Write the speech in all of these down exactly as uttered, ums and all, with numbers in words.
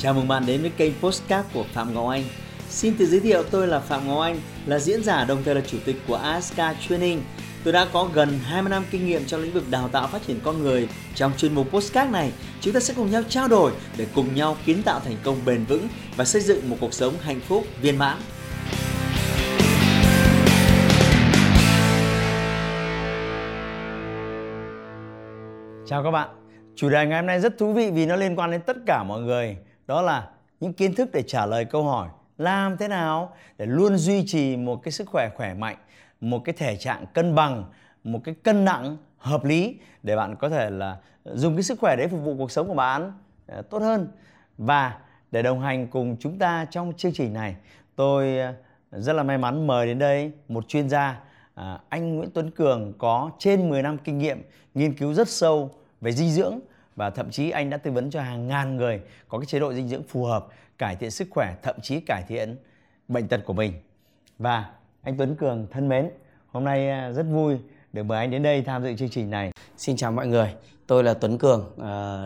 Chào mừng bạn đến với kênh Postcard của Phạm Ngọc Anh. Xin tự giới thiệu, tôi là Phạm Ngọc Anh, là diễn giả đồng thời là chủ tịch của a ét ca Training. Tôi đã có gần hai mươi năm kinh nghiệm trong lĩnh vực đào tạo phát triển con người. Trong chuyên mục Postcard này, chúng ta sẽ cùng nhau trao đổi để cùng nhau kiến tạo thành công bền vững và xây dựng một cuộc sống hạnh phúc viên mãn. Chào các bạn. Chủ đề ngày hôm nay rất thú vị vì nó liên quan đến tất cả mọi người. Đó là những kiến thức để trả lời câu hỏi làm thế nào để luôn duy trì một cái sức khỏe khỏe mạnh, một cái thể trạng cân bằng, một cái cân nặng hợp lý để bạn có thể là dùng cái sức khỏe để phục vụ cuộc sống của bạn tốt hơn. Và để đồng hành cùng chúng ta trong chương trình này, tôi rất là may mắn mời đến đây một chuyên gia. Anh Nguyễn Tuấn Cường có trên mười năm kinh nghiệm nghiên cứu rất sâu về dinh dưỡng, và thậm chí anh đã tư vấn cho hàng ngàn người có cái chế độ dinh dưỡng phù hợp, cải thiện sức khỏe, thậm chí cải thiện bệnh tật của mình. Và anh Tuấn Cường thân mến, hôm nay rất vui được mời anh đến đây tham dự chương trình này. Xin chào mọi người, tôi là Tuấn Cường,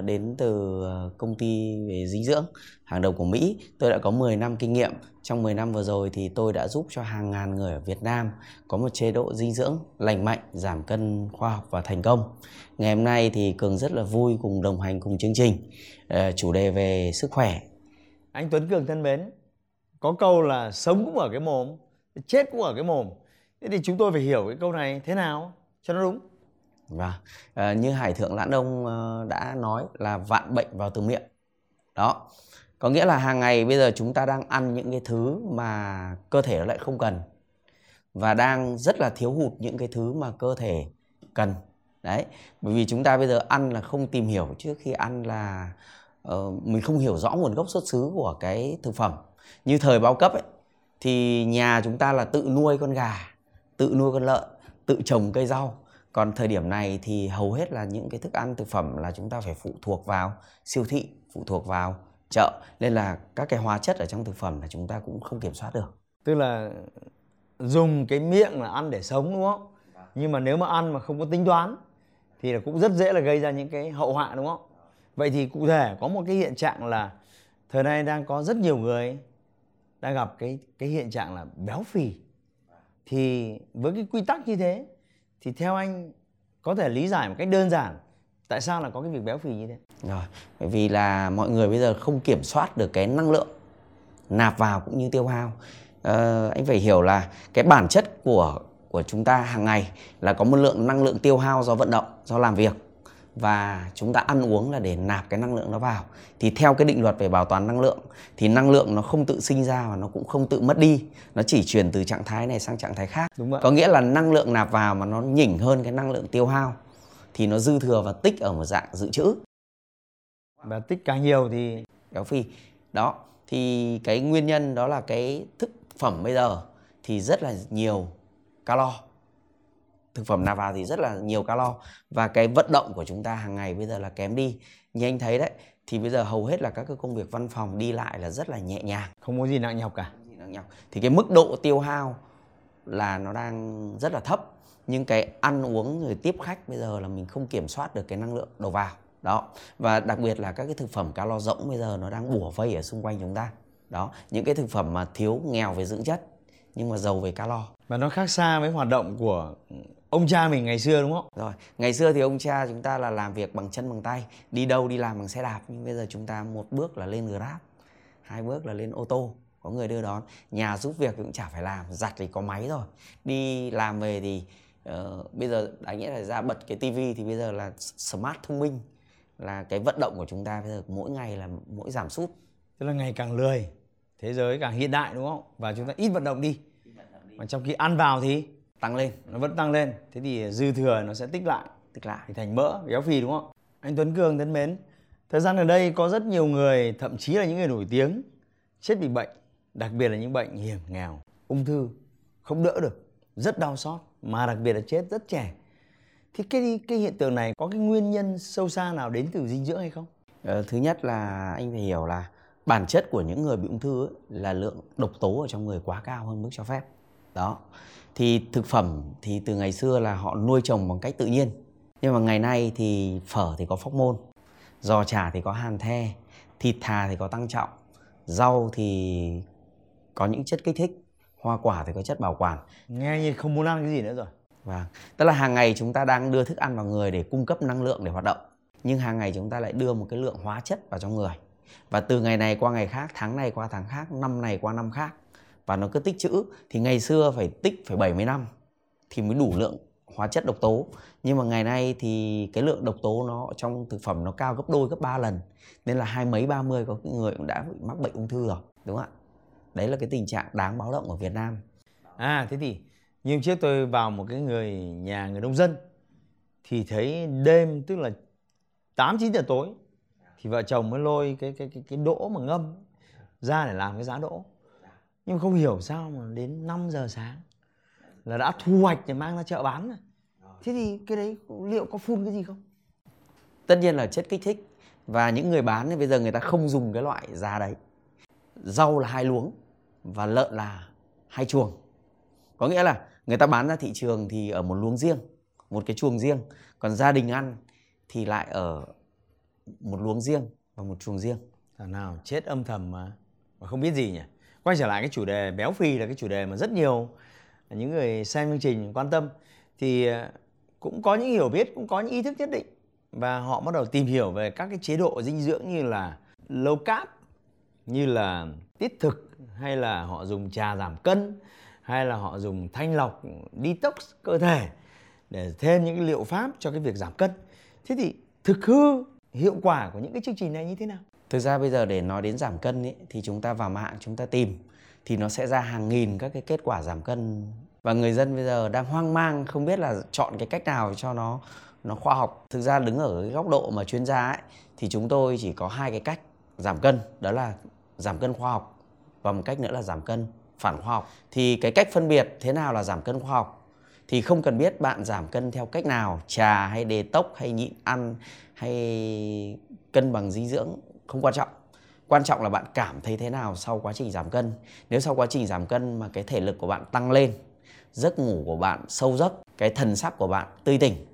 đến từ công ty về dinh dưỡng hàng đầu của Mỹ. Tôi đã có mười năm kinh nghiệm. Trong mười năm vừa rồi thì tôi đã giúp cho hàng ngàn người ở Việt Nam có một chế độ dinh dưỡng lành mạnh, giảm cân khoa học và thành công. Ngày hôm nay thì Cường rất là vui cùng đồng hành cùng chương trình, chủ đề về sức khỏe. Anh Tuấn Cường thân mến, có câu là sống cũng ở cái mồm, chết cũng ở cái mồm. Thế thì chúng tôi phải hiểu cái câu này thế nào cho nó đúng. Và uh, như Hải Thượng Lãn Ông uh, đã nói là vạn bệnh vào từ miệng. Đó, có nghĩa là hàng ngày bây giờ chúng ta đang ăn những cái thứ mà cơ thể nó lại không cần, và đang rất là thiếu hụt những cái thứ mà cơ thể cần. Đấy, bởi vì chúng ta bây giờ ăn là không tìm hiểu trước khi ăn, là uh, mình không hiểu rõ nguồn gốc xuất xứ của cái thực phẩm. Như thời bao cấp ấy, thì nhà chúng ta là tự nuôi con gà, tự nuôi con lợn, tự trồng cây rau. Còn thời điểm này thì hầu hết là những cái thức ăn thực phẩm là chúng ta phải phụ thuộc vào siêu thị, phụ thuộc vào chợ. Nên là các cái hóa chất ở trong thực phẩm là chúng ta cũng không kiểm soát được. Tức là dùng cái miệng là ăn để sống, đúng không? Nhưng mà nếu mà ăn mà không có tính toán thì là cũng rất dễ là gây ra những cái hậu họa, đúng không? Vậy thì cụ thể có một cái hiện trạng là thời nay đang có rất nhiều người đang gặp cái, cái hiện trạng là béo phì. Thì với cái quy tắc như thế thì theo anh có thể lý giải một cách đơn giản tại sao là có cái việc béo phì như thế? Rồi, bởi vì là mọi người bây giờ không kiểm soát được cái năng lượng nạp vào cũng như tiêu hao. Ờ, anh phải hiểu là cái bản chất của của chúng ta hàng ngày là có một lượng năng lượng tiêu hao do vận động, do làm việc, và chúng ta ăn uống là để nạp cái năng lượng đó vào. Thì theo cái định luật về bảo toàn năng lượng thì năng lượng nó không tự sinh ra và nó cũng không tự mất đi, nó chỉ chuyển từ trạng thái này sang trạng thái khác. Đúng vậy. Có nghĩa là năng lượng nạp vào mà nó nhỉnh hơn cái năng lượng tiêu hao thì nó dư thừa và tích ở một dạng dự trữ, và tích càng nhiều thì béo phì. Đó, thì cái nguyên nhân đó là cái thực phẩm bây giờ thì rất là nhiều calo, thực phẩm nạp vào thì rất là nhiều calo, và cái vận động của chúng ta hàng ngày bây giờ là kém đi. Như anh thấy đấy, thì bây giờ hầu hết là các cái công việc văn phòng đi lại là rất là nhẹ nhàng, không có gì nặng nhọc cả. Thì cái mức độ tiêu hao là nó đang rất là thấp, nhưng cái ăn uống rồi tiếp khách bây giờ là mình không kiểm soát được cái năng lượng đầu vào. Đó, và đặc biệt là các cái thực phẩm calo rỗng bây giờ nó đang bủa vây ở xung quanh chúng ta. Đó, những cái thực phẩm mà thiếu, nghèo về dưỡng chất nhưng mà giàu về calo. Và nó khác xa với hoạt động của ông cha mình ngày xưa, đúng không? Rồi, ngày xưa thì ông cha chúng ta là làm việc bằng chân bằng tay, đi đâu đi làm bằng xe đạp. Nhưng bây giờ chúng ta một bước là lên Grab, hai bước là lên ô tô, có người đưa đón. Nhà giúp việc cũng chả phải làm, giặt thì có máy rồi. Đi làm về thì uh, bây giờ đáng nghĩa là ra bật cái tivi thì bây giờ là smart thông minh. Là cái vận động của chúng ta bây giờ mỗi ngày là mỗi giảm sút. Tức là ngày càng lười, thế giới càng hiện đại, đúng không? Và chúng ta ít vận động đi, mà trong khi ăn vào thì tăng lên, nó vẫn tăng lên. Thế thì dư thừa nó sẽ tích lại, tích lại thì thành mỡ, béo phì, đúng không? Anh Tuấn Cường thân mến, thời gian gần đây có rất nhiều người, thậm chí là những người nổi tiếng chết vì bệnh, đặc biệt là những bệnh hiểm nghèo, ung thư không đỡ được, rất đau xót, mà đặc biệt là chết rất trẻ. Thì cái cái hiện tượng này có cái nguyên nhân sâu xa nào đến từ dinh dưỡng hay không? Ờ, thứ nhất là anh phải hiểu là bản chất của những người bị ung thư ấy, là lượng độc tố ở trong người quá cao hơn mức cho phép. Đó, thì thực phẩm thì từ ngày xưa là họ nuôi trồng bằng cách tự nhiên, nhưng mà ngày nay thì phở thì có phóc môn, giò chả thì có hàn the, Thịt thà thì có tăng trọng, rau thì có những chất kích thích, hoa quả thì có chất bảo quản. Nghe như không muốn ăn cái gì nữa rồi. Vâng, tức là hàng ngày chúng ta đang đưa thức ăn vào người để cung cấp năng lượng để hoạt động, nhưng hàng ngày chúng ta lại đưa một cái lượng hóa chất vào trong người. Và từ ngày này qua ngày khác, tháng này qua tháng khác, năm này qua năm khác, và nó cứ tích trữ. Thì ngày xưa phải tích phải bảy mươi năm thì mới đủ lượng hóa chất độc tố. Nhưng mà ngày nay thì cái lượng độc tố nó trong thực phẩm nó cao gấp đôi, gấp ba lần. Nên là hai mấy ba mươi có người cũng đã bị mắc bệnh ung thư rồi, đúng không ạ? Đấy là cái tình trạng đáng báo động ở Việt Nam. À thế thì nhưng trước tôi vào một cái người nhà người nông dân thì thấy đêm, tức là tám chín giờ tối thì vợ chồng mới lôi cái cái cái cái đỗ mà ngâm ra để làm cái giá đỗ. Nhưng không hiểu sao mà đến năm giờ sáng là đã thu hoạch để mang ra chợ bán rồi. Thế thì cái đấy liệu có phun cái gì không? Tất nhiên là chất kích thích. Và những người bán thì bây giờ người ta không dùng cái loại giá đấy. Rau là hai luống và lợn là hai chuồng. Có nghĩa là người ta bán ra thị trường thì ở một luống riêng, một cái chuồng riêng. Còn gia đình ăn thì lại ở một luống riêng và một chuồng riêng. Thảo nào chết âm thầm mà, mà không biết gì nhỉ? Quay trở lại cái chủ đề béo phì là cái chủ đề mà rất nhiều những người xem chương trình quan tâm. Thì cũng có những hiểu biết, cũng có những ý thức nhất định. Và họ bắt đầu tìm hiểu về các cái chế độ dinh dưỡng như là low carb, như là tiết thực, hay là họ dùng trà giảm cân, hay là họ dùng thanh lọc, detox cơ thể để thêm những cái liệu pháp cho cái việc giảm cân. Thế thì thực hư hiệu quả của những cái chương trình này như thế nào? Thực ra bây giờ để nói đến giảm cân ấy, thì chúng ta vào mạng chúng ta tìm thì nó sẽ ra hàng nghìn các cái kết quả giảm cân. Và người dân bây giờ đang hoang mang không biết là chọn cái cách nào cho nó nó khoa học. Thực ra đứng ở cái góc độ mà chuyên gia ấy, thì chúng tôi chỉ có hai cái cách giảm cân. Đó là giảm cân khoa học và một cách nữa là giảm cân phản khoa học. Thì cái cách phân biệt thế nào là giảm cân khoa học thì không cần biết bạn giảm cân theo cách nào, trà hay detox hay nhịn ăn hay cân bằng dinh dưỡng, không quan trọng. Quan trọng là bạn cảm thấy thế nào sau quá trình giảm cân. Nếu sau quá trình giảm cân mà cái thể lực của bạn tăng lên, giấc ngủ của bạn sâu giấc, cái thần sắc của bạn tươi tỉnh,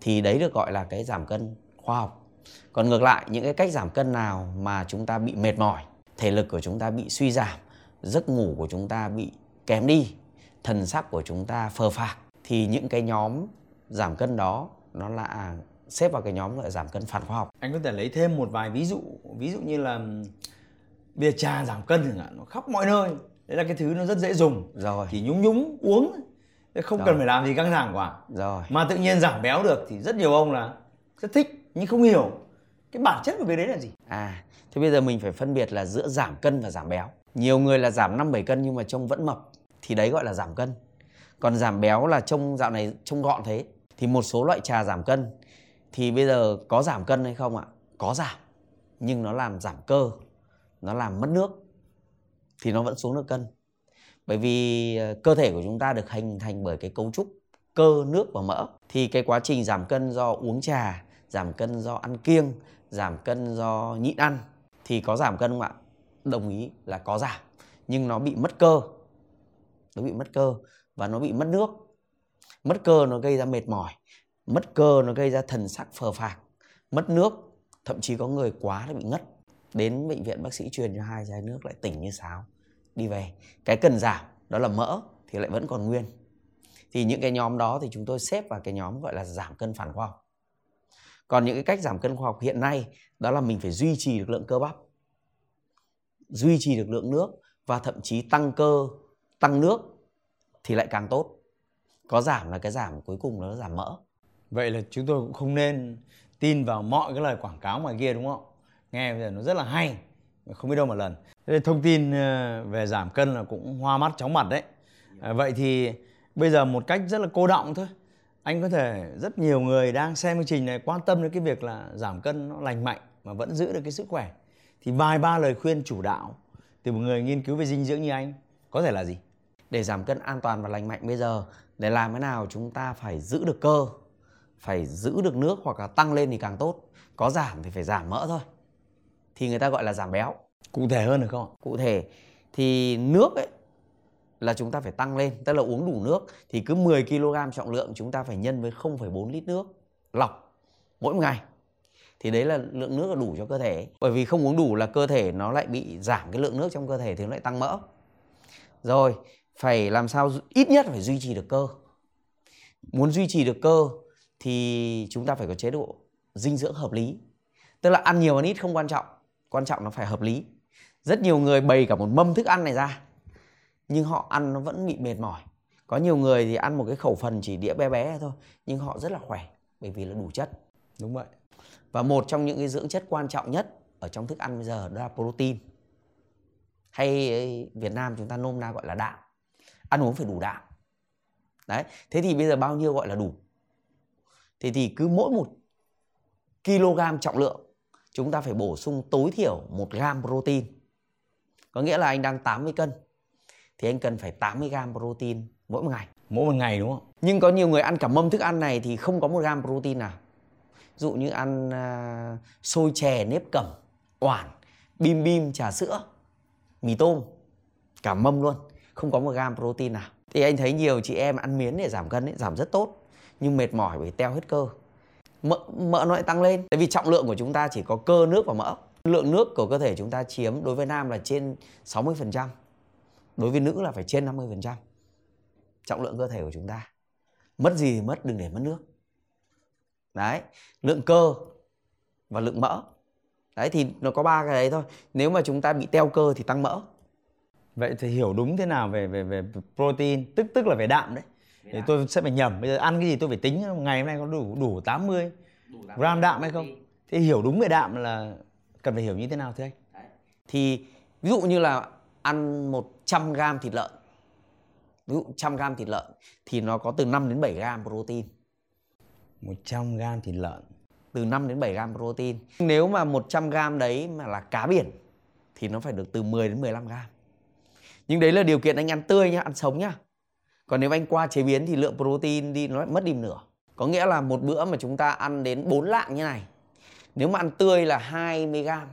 thì đấy được gọi là cái giảm cân khoa học. Còn ngược lại, những cái cách giảm cân nào mà chúng ta bị mệt mỏi, thể lực của chúng ta bị suy giảm, giấc ngủ của chúng ta bị kém đi, thần sắc của chúng ta phờ phạc, thì những cái nhóm giảm cân đó nó là xếp vào cái nhóm gọi là giảm cân phản khoa học. Anh có thể lấy thêm một vài ví dụ, ví dụ như là bia trà giảm cân, nó khắp mọi nơi. Đấy là cái thứ nó rất dễ dùng. Rồi. Chỉ nhúng nhúng uống, không rồi. Cần phải làm gì căng thẳng quá. Rồi. Mà tự nhiên giảm béo được thì rất nhiều ông là rất thích nhưng không hiểu cái bản chất của việc đấy là gì. À, thế bây giờ mình phải phân biệt là giữa giảm cân và giảm béo. Nhiều người là giảm năm bảy cân nhưng mà trông vẫn mập thì đấy gọi là giảm cân. Còn giảm béo là trông dạo này trông gọn thế. Thì một số loại trà giảm cân thì bây giờ có giảm cân hay không ạ? Có giảm, nhưng nó làm giảm cơ, nó làm mất nước thì nó vẫn xuống được cân. Bởi vì cơ thể của chúng ta được hình thành bởi cái cấu trúc cơ, nước và mỡ. Thì cái quá trình giảm cân do uống trà, giảm cân do ăn kiêng, giảm cân do nhịn ăn thì có giảm cân không ạ? Đồng ý là có giảm, nhưng nó bị mất cơ. Nó bị mất cơ và nó bị mất nước. Mất cơ nó gây ra mệt mỏi, mất cơ nó gây ra thần sắc phờ phạc, mất nước, thậm chí có người quá đã bị ngất. Đến bệnh viện bác sĩ truyền cho hai chai nước lại tỉnh như sáo, đi về. Cái cần giảm đó là mỡ thì lại vẫn còn nguyên. Thì những cái nhóm đó thì chúng tôi xếp vào cái nhóm gọi là giảm cân phản khoa học. Còn những cái cách giảm cân khoa học hiện nay đó là mình phải duy trì được lượng cơ bắp, duy trì được lượng nước và thậm chí tăng cơ, tăng nước thì lại càng tốt. Có giảm là cái giảm cuối cùng nó giảm mỡ. Vậy là chúng tôi cũng không nên tin vào mọi cái lời quảng cáo ngoài kia đúng không? Nghe bây giờ nó rất là hay, không biết đâu mà lần. Thế thông tin về giảm cân là cũng hoa mắt chóng mặt đấy. Vậy thì bây giờ một cách rất là cô đọng thôi. Anh có thể rất nhiều người đang xem chương trình này quan tâm đến cái việc là giảm cân nó lành mạnh mà vẫn giữ được cái sức khỏe. Thì vài ba lời khuyên chủ đạo từ một người nghiên cứu về dinh dưỡng như anh có thể là gì? Để giảm cân an toàn và lành mạnh bây giờ, để làm thế nào chúng ta phải giữ được cơ, phải giữ được nước hoặc là tăng lên thì càng tốt. Có giảm thì phải giảm mỡ thôi. Thì người ta gọi là giảm béo. Cụ thể hơn được không? Cụ thể thì nước ấy là chúng ta phải tăng lên, tức là uống đủ nước. Thì cứ mười ki lô gam trọng lượng chúng ta phải nhân với không phẩy bốn lít nước lọc mỗi ngày. thì đấy là lượng nước đủ cho cơ thể. Bởi vì không uống đủ là cơ thể nó lại bị giảm cái lượng nước trong cơ thể thì nó lại tăng mỡ. Rồi, phải làm sao ít nhất phải duy trì được cơ. Muốn duy trì được cơ thì chúng ta phải có chế độ dinh dưỡng hợp lý. Tức là ăn nhiều ăn ít không quan trọng, quan trọng nó phải hợp lý. Rất nhiều người bày cả một mâm thức ăn này ra, nhưng họ ăn nó vẫn bị mệt mỏi. Có nhiều người thì ăn một cái khẩu phần chỉ đĩa bé bé thôi, nhưng họ rất là khỏe, bởi vì là đủ chất. Đúng vậy. Và một trong những cái dưỡng chất quan trọng nhất ở trong thức ăn bây giờ đó là protein, hay Việt Nam chúng ta nôm na gọi là đạm. Ăn uống phải đủ đạm. Đấy, thế thì bây giờ bao nhiêu gọi là đủ? Thế thì cứ mỗi một kg trọng lượng chúng ta phải bổ sung tối thiểu một gram protein. Có nghĩa là anh đang tám mươi cân thì anh cần phải tám mươi gram protein mỗi một ngày. Mỗi một ngày đúng không? Nhưng có nhiều người ăn cả mâm thức ăn này thì không có một gram protein nào. Ví dụ như ăn uh, xôi chè, nếp cẩm, oản, bim bim, trà sữa, mì tôm, cả mâm luôn, không có một gram protein nào. Thì anh thấy nhiều chị em ăn miến để giảm cân ấy, giảm rất tốt, nhưng mệt mỏi bởi teo hết cơ. Mỡ, mỡ nó lại tăng lên. Tại vì trọng lượng của chúng ta chỉ có cơ, nước và mỡ. Lượng nước của cơ thể chúng ta chiếm đối với nam là trên sáu mươi phần trăm, đối với nữ là phải trên năm mươi phần trăm trọng lượng cơ thể của chúng ta. Mất gì thì mất, đừng để mất nước. Đấy, lượng cơ và lượng mỡ. Đấy thì nó có ba cái đấy thôi. Nếu mà chúng ta bị teo cơ thì tăng mỡ. Vậy thì hiểu đúng thế nào về về về protein, tức tức là về đạm đấy. Thì tôi sẽ phải nhầm, bây giờ ăn cái gì tôi phải tính ngày hôm nay có đủ đủ tám mươi gram đạm hay không. Thế hiểu đúng về đạm là cần phải hiểu như thế nào thưa anh? Thì ví dụ như là ăn một trăm gram thịt lợn, ví dụ một trăm gram thịt lợn thì nó có từ năm đến bảy gram protein. một trăm gram thịt lợn từ năm đến bảy gram protein. Nếu mà một trăm gram đấy mà là cá biển thì nó phải được từ mười đến mười lăm gram. Nhưng đấy là điều kiện anh ăn tươi nhá, ăn sống nhá. Còn nếu anh qua chế biến thì lượng protein đi nó lại mất đi một nửa. Có nghĩa là một bữa mà chúng ta ăn đến bốn lạng như này, nếu mà ăn tươi là hai mươi gram,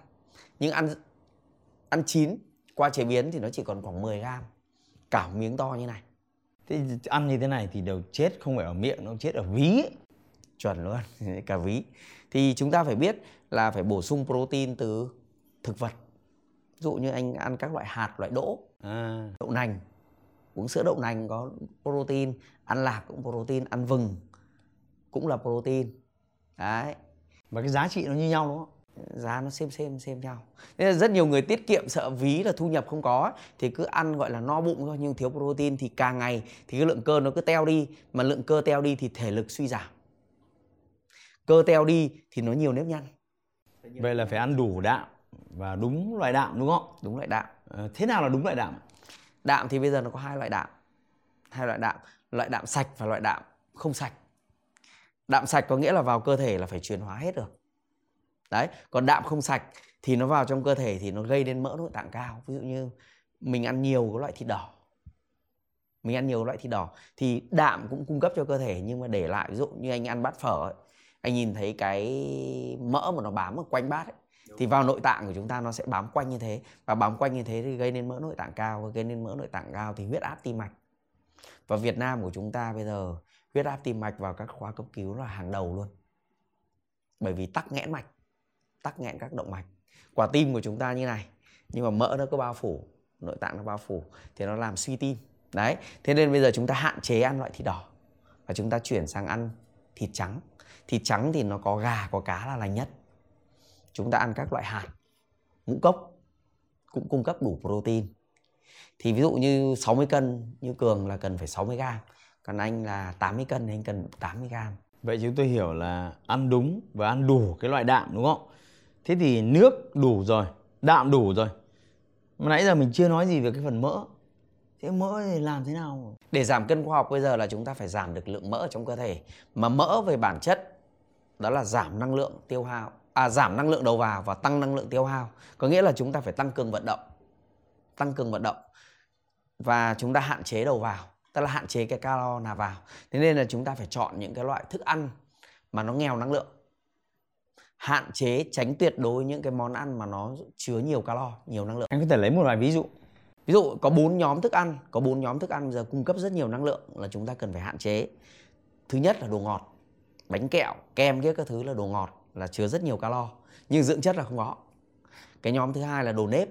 nhưng ăn ăn chín qua chế biến thì nó chỉ còn khoảng mười gram. Cả một miếng to như này. Thế ăn như thế này thì đều chết, không phải ở miệng, nó chết ở ví ấy. Chuẩn luôn, cả ví. Thì chúng ta phải biết là phải bổ sung protein từ thực vật. Ví dụ như anh ăn các loại hạt, loại đỗ, à. đậu nành. Uống sữa đậu nành có protein, ăn lạc cũng protein, ăn vừng cũng là protein. Đấy. Và cái giá trị nó như nhau đúng không? Giá nó xem xem xem nhau. Nên là rất nhiều người tiết kiệm sợ ví là thu nhập không có thì cứ ăn gọi là no bụng thôi, nhưng thiếu protein thì càng ngày thì cái lượng cơ nó cứ teo đi, mà lượng cơ teo đi thì thể lực suy giảm. Cơ teo đi thì nó nhiều nếp nhăn. Vậy là phải ăn đủ đạm và đúng loại đạm đúng không? Đúng loại đạm. À, thế nào là đúng loại đạm? Đạm thì bây giờ nó có hai loại đạm. Hai loại đạm, loại đạm sạch và loại đạm không sạch. Đạm sạch có nghĩa là vào cơ thể là phải chuyển hóa hết được. Đấy, còn đạm không sạch thì nó vào trong cơ thể thì nó gây nên mỡ nội tạng cao. Ví dụ như mình ăn nhiều cái loại thịt đỏ. Mình ăn nhiều cái loại thịt đỏ thì đạm cũng cung cấp cho cơ thể, nhưng mà để lại ví dụ như anh ăn bát phở ấy, anh nhìn thấy cái mỡ mà nó bám ở quanh bát ấy, thì vào nội tạng của chúng ta nó sẽ bám quanh như thế, và bám quanh như thế thì gây nên mỡ nội tạng cao, và gây nên mỡ nội tạng cao thì huyết áp tim mạch. Và Việt Nam của chúng ta bây giờ huyết áp tim mạch vào các khoa cấp cứu là hàng đầu luôn, bởi vì tắc nghẽn mạch, tắc nghẽn các động mạch. Quả tim của chúng ta như này, nhưng mà mỡ nó cứ bao phủ, nội tạng nó bao phủ thì nó làm suy tim. Đấy, thế nên bây giờ chúng ta hạn chế ăn loại thịt đỏ và chúng ta chuyển sang ăn thịt trắng. Thịt trắng thì nó có gà, có cá là lành nhất. Chúng ta ăn các loại hạt, ngũ cốc cũng cung cấp đủ protein. Thì ví dụ như sáu mươi cân, như Cường là cần phải sáu mươi gram, còn anh là tám mươi cân thì anh cần tám mươi gram. Vậy chúng tôi hiểu là ăn đúng và ăn đủ cái loại đạm đúng không? Thế thì nước đủ rồi, đạm đủ rồi, mà nãy giờ mình chưa nói gì về cái phần mỡ. Thế mỡ thì làm thế nào? Để giảm cân khoa học bây giờ là chúng ta phải giảm được lượng mỡ ở trong cơ thể. Mà mỡ về bản chất đó là giảm năng lượng tiêu hao, à, giảm năng lượng đầu vào và tăng năng lượng tiêu hao. Có nghĩa là chúng ta phải tăng cường vận động, tăng cường vận động và chúng ta hạn chế đầu vào, tức là hạn chế cái calo nào vào. Thế nên là chúng ta phải chọn những cái loại thức ăn mà nó nghèo năng lượng, hạn chế, tránh tuyệt đối những cái món ăn mà nó chứa nhiều calo, nhiều năng lượng. Anh có thể lấy một vài ví dụ. Ví dụ có bốn nhóm thức ăn, có bốn nhóm thức ăn bây giờ cung cấp rất nhiều năng lượng là chúng ta cần phải hạn chế. Thứ nhất là đồ ngọt, bánh kẹo, kem kia các thứ là đồ ngọt. là chứa rất nhiều calo, nhưng dưỡng chất là không có. Cái nhóm thứ hai là đồ nếp,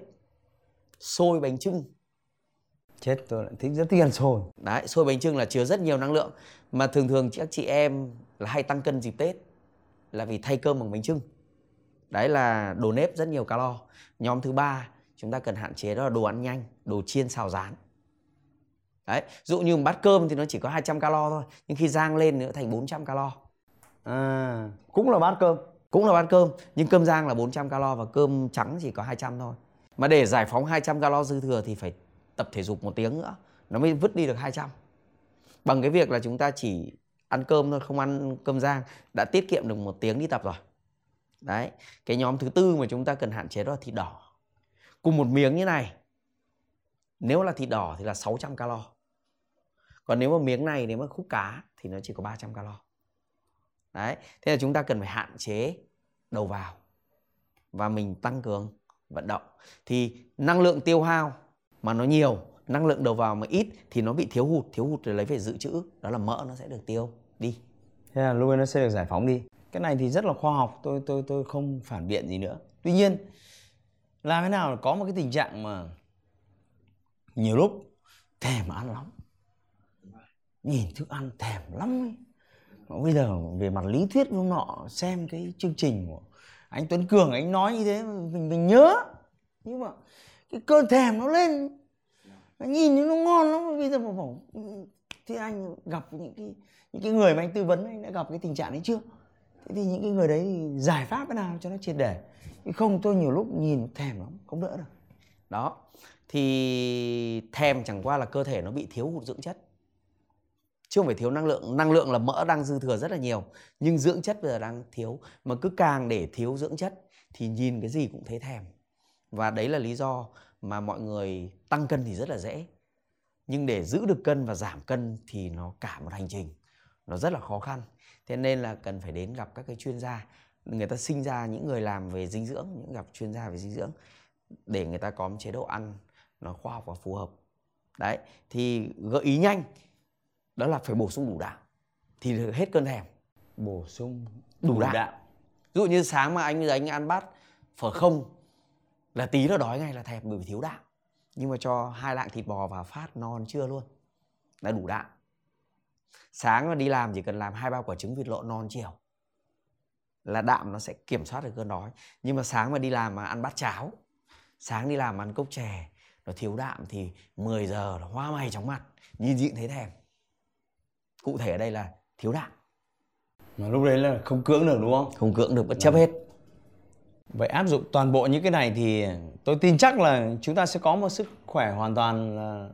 xôi, bánh chưng. Chết, tôi lại thích rất thích ăn xôi. Đấy, xôi bánh chưng là chứa rất nhiều năng lượng. Mà thường thường các chị em là hay tăng cân dịp Tết là vì thay cơm bằng bánh chưng. Đấy là đồ nếp rất nhiều calo. Nhóm thứ ba chúng ta cần hạn chế, đó là đồ ăn nhanh, đồ chiên xào rán. Đấy, dụ như một bát cơm thì nó chỉ có hai trăm calo thôi, nhưng khi rang lên nữa thành bốn trăm calo. À, cũng là bát cơm, cũng là bát cơm, nhưng cơm rang là bốn trăm calo và cơm trắng chỉ có hai trăm thôi. Mà để giải phóng hai trăm calo dư thừa thì phải tập thể dục một tiếng nữa, nó mới vứt đi được hai trăm. Bằng cái việc là chúng ta chỉ ăn cơm thôi, không ăn cơm rang, đã tiết kiệm được một tiếng đi tập rồi. Đấy, cái nhóm thứ tư mà chúng ta cần hạn chế đó là thịt đỏ. Cùng một miếng như này, nếu là thịt đỏ thì là sáu trăm calo. Còn nếu mà miếng này, nếu mà khúc cá thì nó chỉ có ba trăm calo. Đấy, thế là chúng ta cần phải hạn chế đầu vào và mình tăng cường vận động. Thì năng lượng tiêu hao mà nó nhiều, năng lượng đầu vào mà ít thì nó bị thiếu hụt, thiếu hụt rồi lấy về dự trữ, đó là mỡ nó sẽ được tiêu đi. Thế là luôn nó sẽ được giải phóng đi. Cái này thì rất là khoa học, tôi tôi tôi không phản biện gì nữa. Tuy nhiên, làm thế nào có một cái tình trạng mà nhiều lúc thèm ăn lắm, nhìn thức ăn thèm lắm ấy. Bây giờ về mặt lý thuyết hôm nọ xem cái chương trình của anh Tuấn Cường, anh nói như thế mình mình nhớ, nhưng mà cái cơn thèm nó lên, nó nhìn nó ngon lắm. Bây giờ mà bảo thế anh gặp những cái những cái người mà anh tư vấn, anh đã gặp cái tình trạng đấy chưa? Thế thì những cái người đấy giải pháp thế nào cho nó triệt để? Không, tôi nhiều lúc nhìn thèm lắm, không đỡ được. Đó, thì thèm chẳng qua là cơ thể nó bị thiếu hụt dưỡng chất, chứ không phải thiếu năng lượng. Năng lượng là mỡ đang dư thừa rất là nhiều, nhưng dưỡng chất bây giờ đang thiếu. Mà cứ càng để thiếu dưỡng chất thì nhìn cái gì cũng thấy thèm. Và đấy là lý do mà mọi người tăng cân thì rất là dễ, nhưng để giữ được cân và giảm cân thì nó cả một hành trình, nó rất là khó khăn. Thế nên là cần phải đến gặp các cái chuyên gia. Người ta sinh ra những người làm về dinh dưỡng, những gặp chuyên gia về dinh dưỡng để người ta có một chế độ ăn nó khoa học và phù hợp. Đấy, thì gợi ý nhanh đó là phải bổ sung đủ đạm thì hết cơn thèm. Bổ sung đủ, đủ đạm. đạm. Ví dụ như sáng mà anh bây giờ anh ăn bát phở không là tí nó đói ngay, là thèm bởi vì thiếu đạm. Nhưng mà cho hai lạng thịt bò vào phát non trưa luôn là đủ đạm. Sáng mà đi làm chỉ cần làm hai ba quả trứng vịt lộn non chiều là đạm nó sẽ kiểm soát được cơn đói. Nhưng mà sáng mà đi làm mà ăn bát cháo, sáng đi làm mà ăn cốc chè, nó thiếu đạm thì mười giờ nó hoa mày chóng mặt, nhìn gì cũng thấy thèm. Cụ thể ở đây là thiếu đạm. Mà lúc đấy là không cưỡng được đúng không? Không cưỡng được, bất chấp hết. Vậy áp dụng toàn bộ những cái này thì tôi tin chắc là chúng ta sẽ có một sức khỏe hoàn toàn là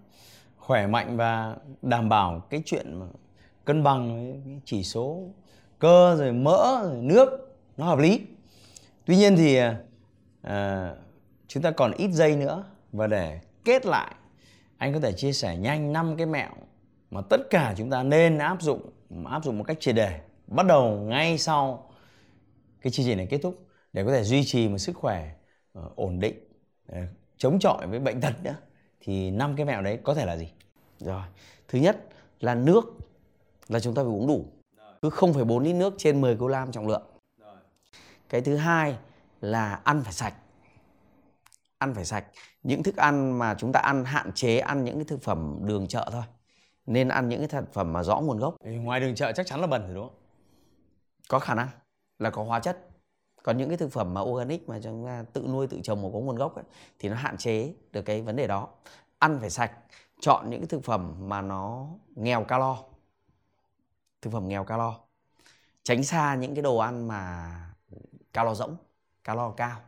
khỏe mạnh và đảm bảo cái chuyện mà cân bằng chỉ số cơ rồi mỡ rồi nước nó hợp lý. Tuy nhiên thì à, chúng ta còn ít giây nữa, và để kết lại anh có thể chia sẻ nhanh năm cái mẹo mà tất cả chúng ta nên áp dụng áp dụng một cách triệt để bắt đầu ngay sau cái chương trình này kết thúc để có thể duy trì một sức khỏe uh, ổn định, uh, chống chọi với bệnh tật nữa. Thì năm cái mẹo đấy có thể là gì? Rồi, thứ nhất là nước là chúng ta phải uống đủ, cứ không phẩy bốn lít nước trên mười kg trọng lượng. Cái thứ hai là ăn phải sạch. Ăn phải sạch, những thức ăn mà chúng ta ăn, hạn chế ăn những cái thực phẩm đường chợ thôi. Nên ăn những cái sản phẩm mà rõ nguồn gốc. Thì ngoài đường chợ chắc chắn là bẩn rồi đúng không? Có khả năng là có hóa chất. Còn những cái thực phẩm mà organic mà chúng ta tự nuôi, tự trồng mà có nguồn gốc ấy, thì nó hạn chế được cái vấn đề đó. Ăn phải sạch, chọn những cái thực phẩm mà nó nghèo calo. Thực phẩm nghèo calo. Tránh xa những cái đồ ăn mà calo rỗng, calo cao.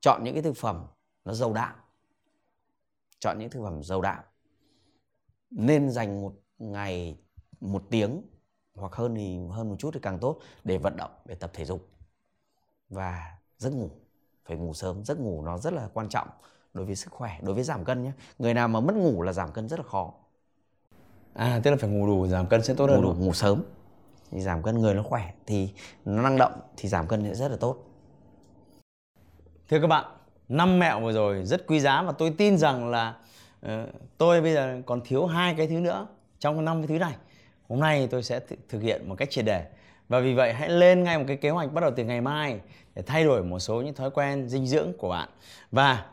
Chọn những cái thực phẩm nó giàu đạm. Chọn những thực phẩm giàu đạm. Nên dành một ngày một tiếng hoặc hơn thì hơn một chút thì càng tốt để vận động, để tập thể dục. Và giấc ngủ, phải ngủ sớm. Giấc ngủ nó rất là quan trọng đối với sức khỏe, đối với giảm cân nhé. Người nào mà mất ngủ là giảm cân rất là khó. À, tức là phải ngủ đủ, giảm cân sẽ tốt hơn. Ngủ đủ, ngủ sớm thì giảm cân, người nó khỏe thì nó năng động thì giảm cân sẽ rất là tốt. Thưa các bạn, năm mẹo vừa rồi rất quý giá và tôi tin rằng là tôi bây giờ còn thiếu hai cái thứ nữa trong năm cái thứ này. Hôm nay tôi sẽ thực hiện một cách triệt để Và vì vậy hãy lên ngay một cái kế hoạch bắt đầu từ ngày mai để thay đổi một số những thói quen dinh dưỡng của bạn. Và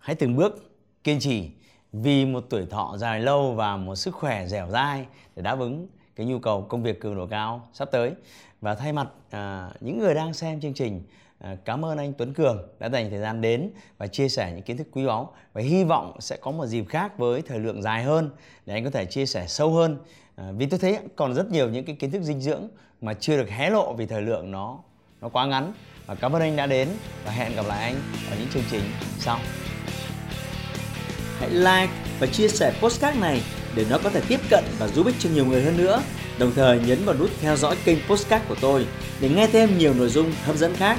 hãy từng bước kiên trì vì một tuổi thọ dài lâu và một sức khỏe dẻo dai để đáp ứng cái nhu cầu công việc cường độ cao sắp tới. Và thay mặt à, những người đang xem chương trình, à, cảm ơn anh Tuấn Cường đã dành thời gian đến và chia sẻ những kiến thức quý báu. Và hy vọng sẽ có một dịp khác với thời lượng dài hơn để anh có thể chia sẻ sâu hơn. À, vì tôi thấy còn rất nhiều những cái kiến thức dinh dưỡng mà chưa được hé lộ vì thời lượng nó, nó quá ngắn. Và cảm ơn anh đã đến và hẹn gặp lại anh ở những chương trình sau. Hãy like và chia sẻ postcard này để nó có thể tiếp cận và giúp ích cho nhiều người hơn nữa. Đồng thời nhấn vào nút theo dõi kênh Postcard của tôi để nghe thêm nhiều nội dung hấp dẫn khác.